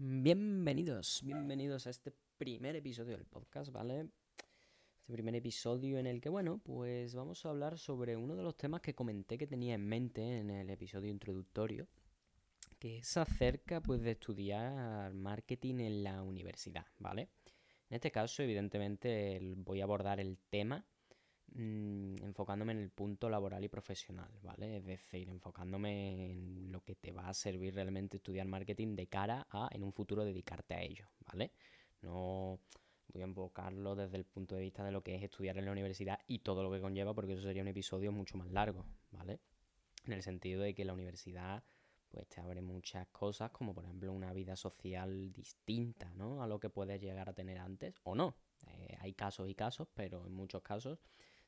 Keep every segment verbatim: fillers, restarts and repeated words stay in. Bienvenidos, bienvenidos a este primer episodio del podcast, ¿vale? Este primer episodio en el que, bueno, pues vamos a hablar sobre uno de los temas que comenté que tenía en mente en el episodio introductorio, que es acerca, pues, de estudiar marketing en la universidad, ¿vale? En este caso, evidentemente, voy a abordar el tema mmm, enfocándome en el punto laboral y profesional, ¿vale? Es decir, enfocándome en lo que te va a servir realmente estudiar marketing de cara a, en un futuro, dedicarte a ello, ¿vale? No voy a enfocarlo desde el punto de vista de lo que es estudiar en la universidad y todo lo que conlleva, porque eso sería un episodio mucho más largo, ¿vale? En el sentido de que la universidad, pues, te abre muchas cosas, como por ejemplo una vida social distinta, ¿no?, a lo que puedes llegar a tener antes, o no. Eh, hay casos y casos, pero en muchos casos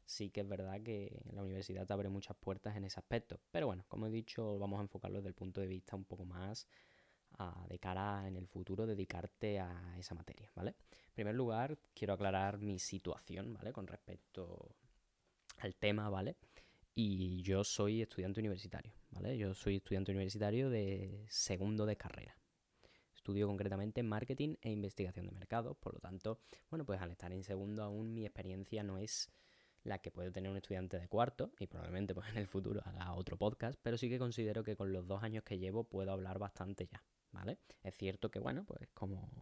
sí que es verdad que la universidad te abre muchas puertas en ese aspecto. Pero bueno, como he dicho, vamos a enfocarlo desde el punto de vista un poco más a, de cara a, en el futuro, dedicarte a esa materia, ¿vale? En primer lugar, quiero aclarar mi situación, ¿vale?, con respecto al tema, ¿vale? Y yo soy estudiante universitario, ¿vale? Yo soy estudiante universitario de segundo de carrera. Estudio concretamente marketing e investigación de mercados. Por lo tanto, bueno, pues al estar en segundo aún mi experiencia no es la que puede tener un estudiante de cuarto, y probablemente pues en el futuro haga otro podcast, pero sí que considero que con los dos años que llevo puedo hablar bastante ya, ¿vale? Es cierto que, bueno, pues como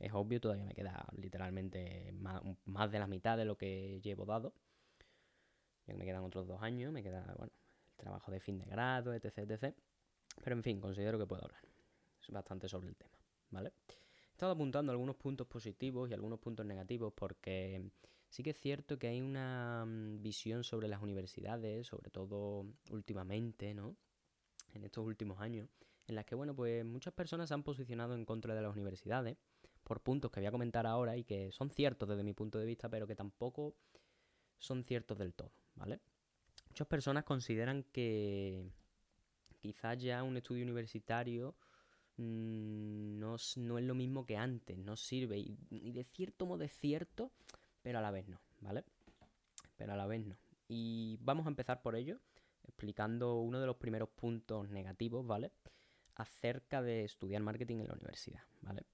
es obvio, todavía me queda literalmente más, más de la mitad de lo que llevo dado. Ya que me quedan otros dos años, me queda, bueno, el trabajo de fin de grado, etc, etcétera. Pero en fin, considero que puedo hablar bastante sobre el tema, ¿vale? He estado apuntando algunos puntos positivos y algunos puntos negativos, porque sí que es cierto que hay una visión sobre las universidades, sobre todo últimamente, ¿no?, en estos últimos años, en las que, bueno, pues muchas personas se han posicionado en contra de las universidades por puntos que voy a comentar ahora y que son ciertos desde mi punto de vista, pero que tampoco son ciertos del todo, ¿vale? Muchas personas consideran que quizás ya un estudio universitario mmm, no, no es lo mismo que antes, no sirve, y, y de cierto modo es cierto, pero a la vez no, ¿vale? Pero a la vez no. Y vamos a empezar por ello, explicando uno de los primeros puntos negativos, ¿vale?, acerca de estudiar marketing en la universidad, ¿vale?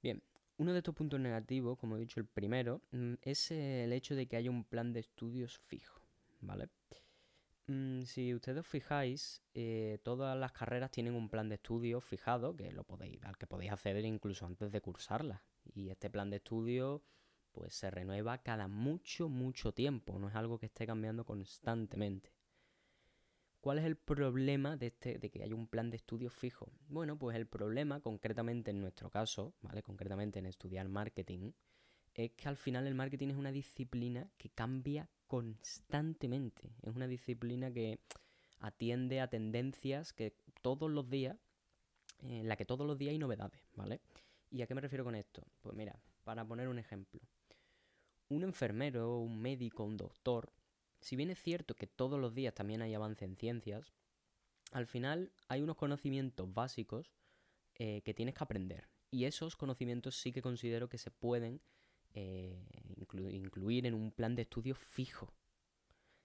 Bien. Uno de estos puntos negativos, como he dicho, el primero, es el hecho de que haya un plan de estudios fijo, ¿vale? Si ustedes os fijáis, eh, todas las carreras tienen un plan de estudios fijado que lo podéis, al que podéis acceder incluso antes de cursarlas. Y este plan de estudio, pues, se renueva cada mucho, mucho tiempo. No es algo que esté cambiando constantemente. ¿Cuál es el problema de, este, de que haya un plan de estudios fijo? Bueno, pues el problema, concretamente en nuestro caso, ¿vale?, concretamente en estudiar marketing, es que al final el marketing es una disciplina que cambia constantemente. Es una disciplina que atiende a tendencias que todos los días, en la que todos los días hay novedades, ¿vale? ¿Y a qué me refiero con esto? Pues mira, para poner un ejemplo, un enfermero, un médico, un doctor, si bien es cierto que todos los días también hay avance en ciencias, al final hay unos conocimientos básicos eh, que tienes que aprender. Y esos conocimientos sí que considero que se pueden eh, inclu- incluir en un plan de estudio fijo.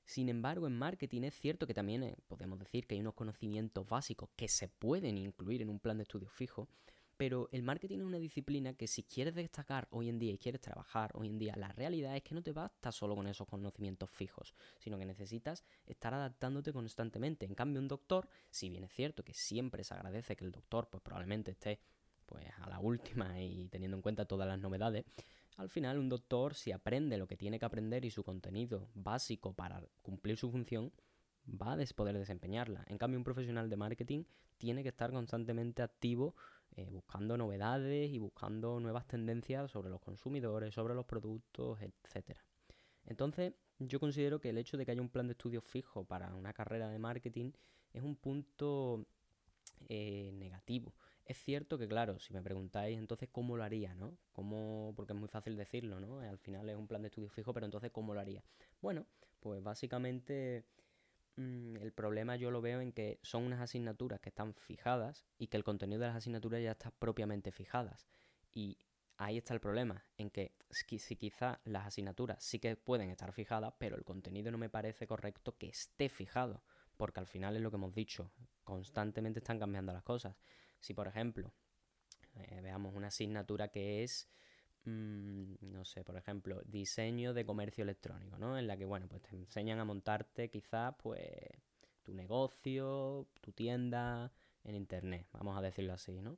Sin embargo, en marketing es cierto que también eh, podemos decir que hay unos conocimientos básicos que se pueden incluir en un plan de estudio fijo, pero el marketing es una disciplina que si quieres destacar hoy en día y quieres trabajar hoy en día, la realidad es que no te basta solo con esos conocimientos fijos, sino que necesitas estar adaptándote constantemente. En cambio, un doctor, si bien es cierto que siempre se agradece que el doctor, pues, probablemente esté, pues, a la última y teniendo en cuenta todas las novedades, al final un doctor, si aprende lo que tiene que aprender y su contenido básico para cumplir su función, va a poder desempeñarla. En cambio, un profesional de marketing tiene que estar constantemente activo, Eh, buscando novedades y buscando nuevas tendencias sobre los consumidores, sobre los productos, etcétera. Entonces, yo considero que el hecho de que haya un plan de estudios fijo para una carrera de marketing es un punto eh, negativo. Es cierto que, claro, si me preguntáis, entonces, ¿cómo lo haría, no? ¿Cómo? Porque es muy fácil decirlo, ¿no? Al final es un plan de estudios fijo, pero entonces, ¿cómo lo haría? Bueno, pues básicamente el problema yo lo veo en que son unas asignaturas que están fijadas y que el contenido de las asignaturas ya está propiamente fijadas. Y ahí está el problema, en que si quizá las asignaturas sí que pueden estar fijadas, pero el contenido no me parece correcto que esté fijado, porque al final es lo que hemos dicho, constantemente están cambiando las cosas. Si, por ejemplo, eh, veamos una asignatura que es, mmm, no sé, por ejemplo, diseño de comercio electrónico, ¿no? En la que, bueno, pues te enseñan a montarte quizás, pues, tu negocio, tu tienda en internet, vamos a decirlo así, ¿no?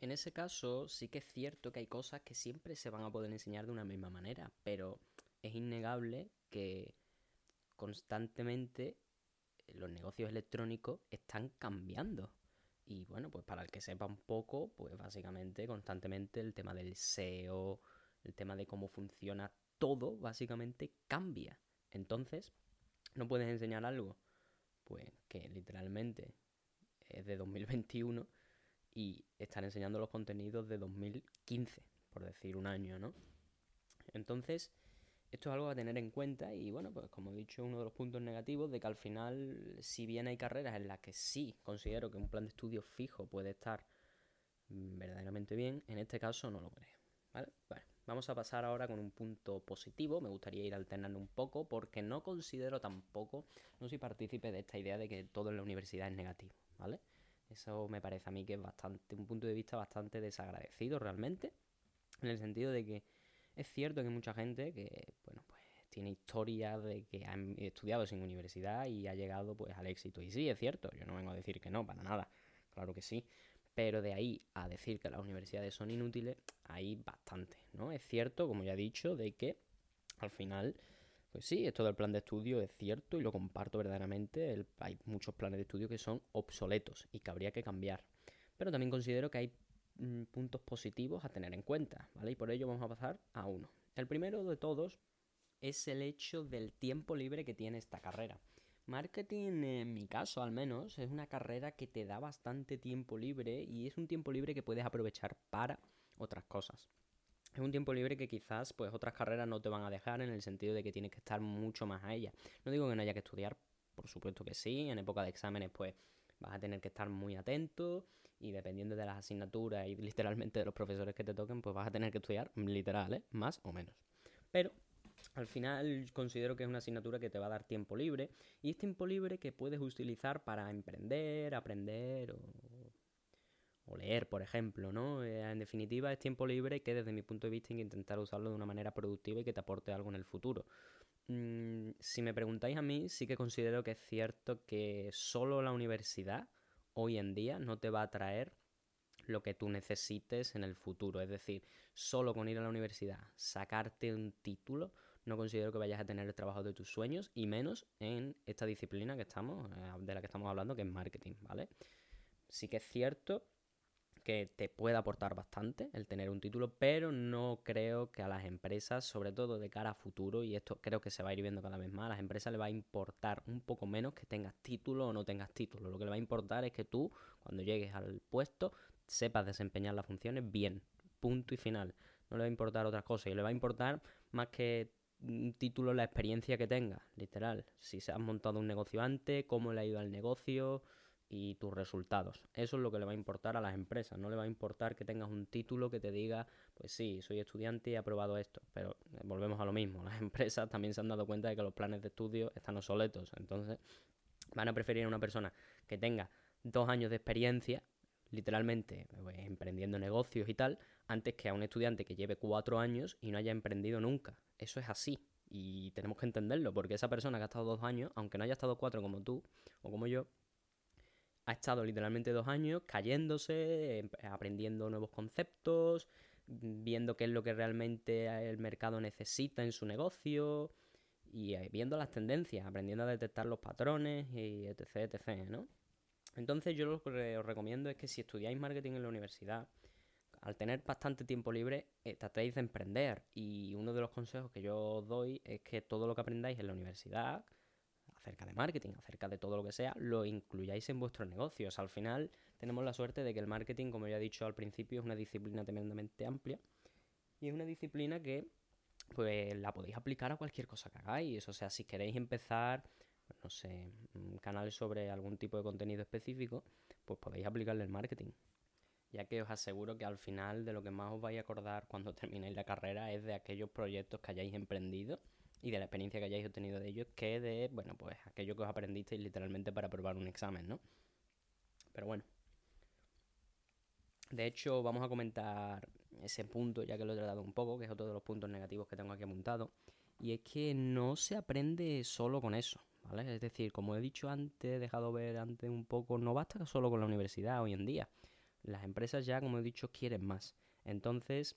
En ese caso sí que es cierto que hay cosas que siempre se van a poder enseñar de una misma manera, pero es innegable que constantemente los negocios electrónicos están cambiando. Y bueno, pues para el que sepa un poco, pues básicamente constantemente el tema del S E O, el tema de cómo funciona todo, básicamente cambia. Entonces, ¿no puedes enseñar algo? Pues que literalmente es de dos mil veintiuno y están enseñando los contenidos de dos mil quince, por decir un año, ¿no? Entonces, esto es algo a tener en cuenta y, bueno, pues como he dicho, uno de los puntos negativos de que al final, si bien hay carreras en las que sí considero que un plan de estudio fijo puede estar verdaderamente bien, en este caso no lo creo, ¿vale? Bueno, vamos a pasar ahora con un punto positivo. Me gustaría ir alternando un poco porque no considero tampoco, no soy partícipe de esta idea de que todo en la universidad es negativo, ¿vale? Eso me parece a mí que es bastante, un punto de vista bastante desagradecido realmente, en el sentido de que es cierto que hay mucha gente que, bueno, pues tiene historia de que ha estudiado sin universidad y ha llegado pues al éxito. Y sí, es cierto, yo no vengo a decir que no, para nada, claro que sí. Pero de ahí a decir que las universidades son inútiles, hay bastante, ¿no? Es cierto, como ya he dicho, de que al final, pues sí, esto del plan de estudio es cierto y lo comparto verdaderamente. El, hay muchos planes de estudio que son obsoletos y que habría que cambiar. Pero también considero que hay puntos positivos a tener en cuenta, ¿vale? Y por ello vamos a pasar a uno. El primero de todos es el hecho del tiempo libre que tiene esta carrera. Marketing, en mi caso al menos, es una carrera que te da bastante tiempo libre y es un tiempo libre que puedes aprovechar para otras cosas. Es un tiempo libre que quizás pues otras carreras no te van a dejar, en el sentido de que tienes que estar mucho más a ella. No digo que no haya que estudiar, por supuesto que sí, en época de exámenes pues vas a tener que estar muy atento y dependiendo de las asignaturas y literalmente de los profesores que te toquen, pues vas a tener que estudiar literal, ¿eh? Más o menos. Pero al final considero que es una asignatura que te va a dar tiempo libre y es tiempo libre que puedes utilizar para emprender, aprender o, o leer, por ejemplo, ¿no? En definitiva, es tiempo libre que desde mi punto de vista hay que intentar usarlo de una manera productiva y que te aporte algo en el futuro. Si me preguntáis a mí, sí que considero que es cierto que solo la universidad hoy en día no te va a traer lo que tú necesites en el futuro. Es decir, solo con ir a la universidad, sacarte un título, no considero que vayas a tener el trabajo de tus sueños, y menos en esta disciplina que estamos, de la que estamos hablando, que es marketing, ¿vale? Sí que es cierto que te puede aportar bastante el tener un título, pero no creo que a las empresas, sobre todo de cara a futuro, y esto creo que se va a ir viendo cada vez más, a las empresas les va a importar un poco menos que tengas título o no tengas título. Lo que les va a importar es que tú, cuando llegues al puesto, sepas desempeñar las funciones bien, punto y final. No les va a importar otras cosas, y les va a importar más que un título la experiencia que tengas, literal. Si se has montado un negocio antes, cómo le ha ido al negocio y tus resultados. Eso es lo que le va a importar a las empresas. No le va a importar que tengas un título que te diga, pues sí, soy estudiante y he aprobado esto. Pero volvemos a lo mismo. Las empresas también se han dado cuenta de que los planes de estudio están obsoletos. Entonces van a preferir a una persona que tenga dos años de experiencia, literalmente pues, emprendiendo negocios y tal, antes que a un estudiante que lleve cuatro años y no haya emprendido nunca. Eso es así. Y tenemos que entenderlo, porque esa persona que ha estado dos años, aunque no haya estado cuatro como tú o como yo, ha estado literalmente dos años cayéndose, aprendiendo nuevos conceptos, viendo qué es lo que realmente el mercado necesita en su negocio y viendo las tendencias, aprendiendo a detectar los patrones y etc, etcétera, ¿no? Entonces yo lo que os recomiendo es que si estudiáis marketing en la universidad, al tener bastante tiempo libre, tratéis de emprender. Y uno de los consejos que yo os doy es que todo lo que aprendáis en la universidad acerca de marketing, acerca de todo lo que sea, lo incluyáis en vuestros negocios. Al final tenemos la suerte de que el marketing, como ya he dicho al principio, es una disciplina tremendamente amplia y es una disciplina que pues la podéis aplicar a cualquier cosa que hagáis. O sea, si queréis empezar, no sé, canales sobre algún tipo de contenido específico, pues podéis aplicarle el marketing, ya que os aseguro que al final de lo que más os vais a acordar cuando terminéis la carrera es de aquellos proyectos que hayáis emprendido y de la experiencia que hayáis obtenido de ellos, que de, bueno, pues aquello que os aprendisteis literalmente para aprobar un examen, ¿no? Pero bueno, De hecho, vamos a comentar ese punto, ya que lo he tratado un poco, que es otro de los puntos negativos que tengo aquí apuntado, y es que no se aprende solo con eso, ¿vale? Es decir, como he dicho antes, he dejado ver antes un poco, no basta solo con la universidad hoy en día. Las empresas ya, como he dicho, quieren más. Entonces,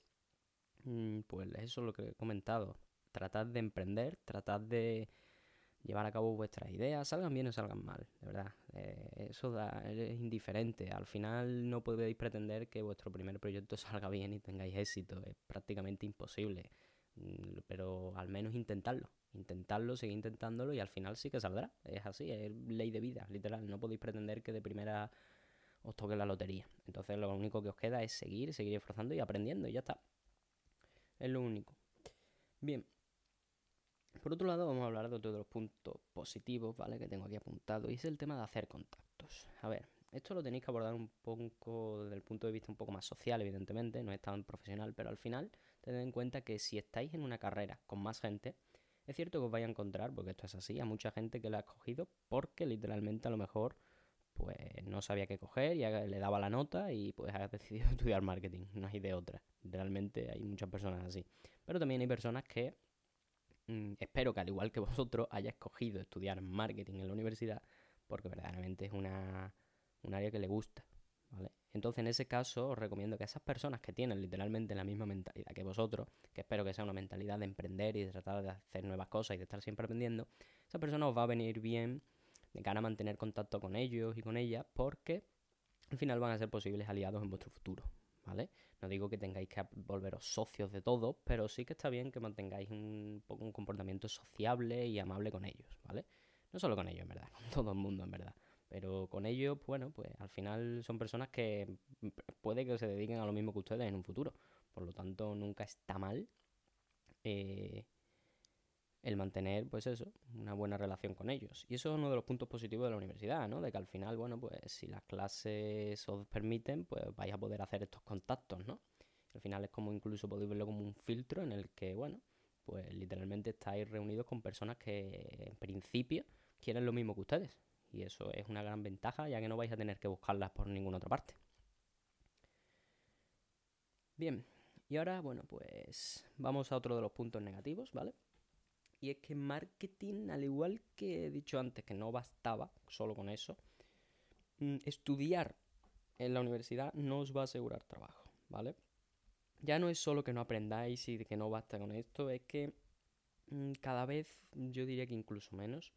pues eso es lo que he comentado. Tratad de emprender, tratad de llevar a cabo vuestras ideas, salgan bien o salgan mal, de verdad. Eh, eso da, es indiferente. Al final no podéis pretender que vuestro primer proyecto salga bien y tengáis éxito. Es prácticamente imposible. Pero al menos intentarlo. Intentarlo, seguir intentándolo y al final sí que saldrá. Es así, es ley de vida, literal. No podéis pretender que de primera os toque la lotería. Entonces lo único que os queda es seguir, seguir esforzando y aprendiendo y ya está. Es lo único. Bien. Por otro lado, vamos a hablar de otro de los puntos positivos, ¿vale?, que tengo aquí apuntado, y es el tema de hacer contactos. A ver, esto lo tenéis que abordar un poco desde el punto de vista un poco más social, evidentemente, no es tan profesional, pero al final tened en cuenta que si estáis en una carrera con más gente, es cierto que os vais a encontrar, porque esto es así, a mucha gente que la ha cogido porque literalmente a lo mejor pues no sabía qué coger, y le daba la nota y pues ha decidido estudiar marketing, no hay de otra. Realmente hay muchas personas así. Pero también hay personas que espero que al igual que vosotros haya escogido estudiar marketing en la universidad porque verdaderamente es una un área que le gusta, ¿vale? Entonces en ese caso os recomiendo que esas personas que tienen literalmente la misma mentalidad que vosotros, que espero que sea una mentalidad de emprender y de tratar de hacer nuevas cosas y de estar siempre aprendiendo, esa persona os va a venir bien de cara a mantener contacto con ellos y con ellas porque al final van a ser posibles aliados en vuestro futuro, ¿vale? No digo que tengáis que volveros socios de todos, pero sí que está bien que mantengáis un poco un comportamiento sociable y amable con ellos, ¿vale? No solo con ellos, en verdad, con todo el mundo, en verdad. Pero con ellos, bueno, pues al final son personas que puede que se dediquen a lo mismo que ustedes en un futuro. Por lo tanto, nunca está mal eh, el mantener, pues eso, una buena relación con ellos. Y eso es uno de los puntos positivos de la universidad, ¿no? De que al final, bueno, pues si las clases os permiten, pues vais a poder hacer estos contactos, ¿no? Al final es como incluso podéis verlo como un filtro en el que, bueno, pues literalmente estáis reunidos con personas que en principio quieren lo mismo que ustedes. Y eso es una gran ventaja, ya que no vais a tener que buscarlas por ninguna otra parte. Bien, y ahora, bueno, pues vamos a otro de los puntos negativos, ¿vale? Y es que marketing, al igual que he dicho antes, que no bastaba solo con eso, estudiar en la universidad no os va a asegurar trabajo, ¿vale? Ya no es solo que no aprendáis y que no basta con esto, es que cada vez, yo diría que incluso menos,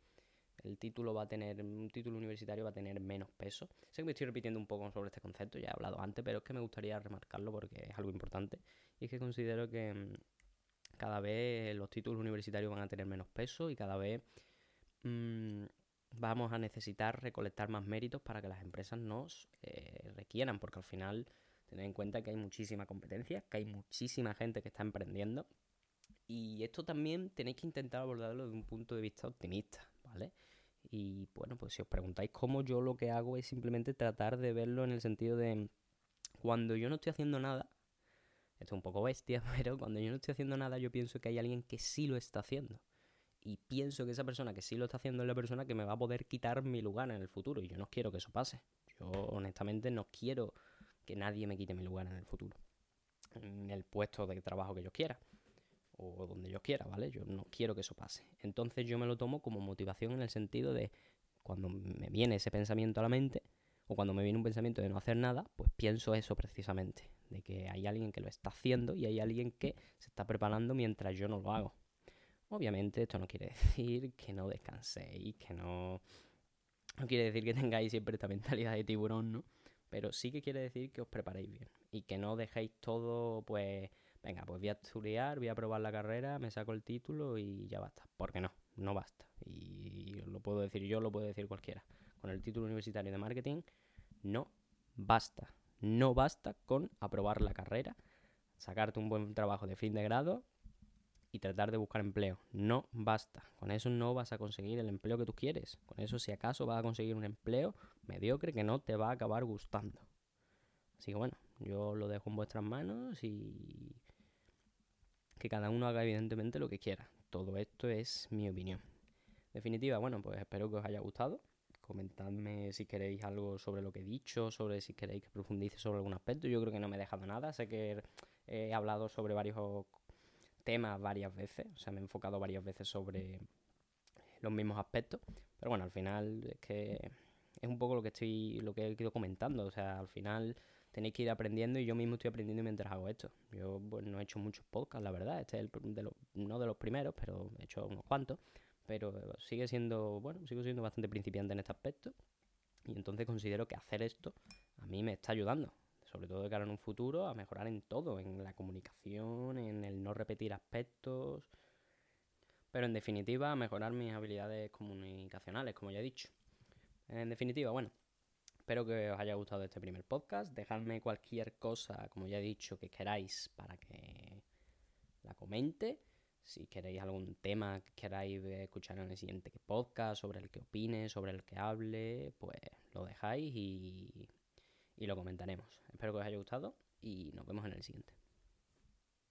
el título va a tener, un título universitario va a tener menos peso. Sé que me estoy repitiendo un poco sobre este concepto, ya he hablado antes, pero es que me gustaría remarcarlo porque es algo importante. Y es que considero que cada vez los títulos universitarios van a tener menos peso y cada vez mmm, vamos a necesitar recolectar más méritos para que las empresas nos eh, requieran, porque al final tened en cuenta que hay muchísima competencia, que hay muchísima gente que está emprendiendo y esto también tenéis que intentar abordarlo desde un punto de vista optimista, ¿vale? Y bueno, pues si os preguntáis cómo, yo lo que hago es simplemente tratar de verlo en el sentido de cuando yo no estoy haciendo nada. Esto es un poco bestia, pero cuando yo no estoy haciendo nada, yo pienso que hay alguien que sí lo está haciendo. Y pienso que esa persona que sí lo está haciendo es la persona que me va a poder quitar mi lugar en el futuro. Y yo no quiero que eso pase. Yo, honestamente, no quiero que nadie me quite mi lugar en el futuro. En el puesto de trabajo que yo quiera. O donde yo quiera, ¿vale? Yo no quiero que eso pase. Entonces yo me lo tomo como motivación en el sentido de cuando me viene ese pensamiento a la mente, o cuando me viene un pensamiento de no hacer nada, pues pienso eso precisamente, de que hay alguien que lo está haciendo y hay alguien que se está preparando mientras yo no lo hago. Obviamente esto no quiere decir que no descanséis, que no... No quiere decir que tengáis siempre esta mentalidad de tiburón, ¿no? Pero sí que quiere decir que os preparéis bien y que no dejéis todo, pues... Venga, pues voy a estudiar, voy a probar la carrera, me saco el título y ya basta. Porque no, no basta. Y lo puedo decir yo, lo puede decir cualquiera. Con el título universitario de marketing no basta. No basta con aprobar la carrera, sacarte un buen trabajo de fin de grado y tratar de buscar empleo. No basta. Con eso no vas a conseguir el empleo que tú quieres. Con eso, si acaso, vas a conseguir un empleo mediocre que no te va a acabar gustando. Así que bueno, yo lo dejo en vuestras manos y que cada uno haga evidentemente lo que quiera. Todo esto es mi opinión. Definitiva, bueno, pues espero que os haya gustado. Comentadme si queréis algo sobre lo que he dicho, sobre si queréis que profundice sobre algún aspecto. Yo creo que no me he dejado nada. Sé que he hablado sobre varios temas varias veces, o sea, me he enfocado varias veces sobre los mismos aspectos. Pero bueno, al final es que es un poco lo que estoy, lo que he ido comentando. O sea, al final tenéis que ir aprendiendo y yo mismo estoy aprendiendo mientras hago esto. Yo pues, no he hecho muchos podcasts, la verdad. Este es el de los, no de los primeros, pero he hecho unos cuantos. Pero sigue siendo, bueno, sigo siendo bastante principiante en este aspecto. Y entonces considero que hacer esto a mí me está ayudando, sobre todo de cara en un futuro, a mejorar en todo, en la comunicación, en el no repetir aspectos. Pero en definitiva, a mejorar mis habilidades comunicacionales, como ya he dicho. En definitiva, bueno, espero que os haya gustado este primer podcast. Dejadme cualquier cosa, como ya he dicho, que queráis para que la comente. Si queréis algún tema que queráis escuchar en el siguiente podcast, sobre el que opine, sobre el que hable, pues lo dejáis y, y lo comentaremos. Espero que os haya gustado y nos vemos en el siguiente.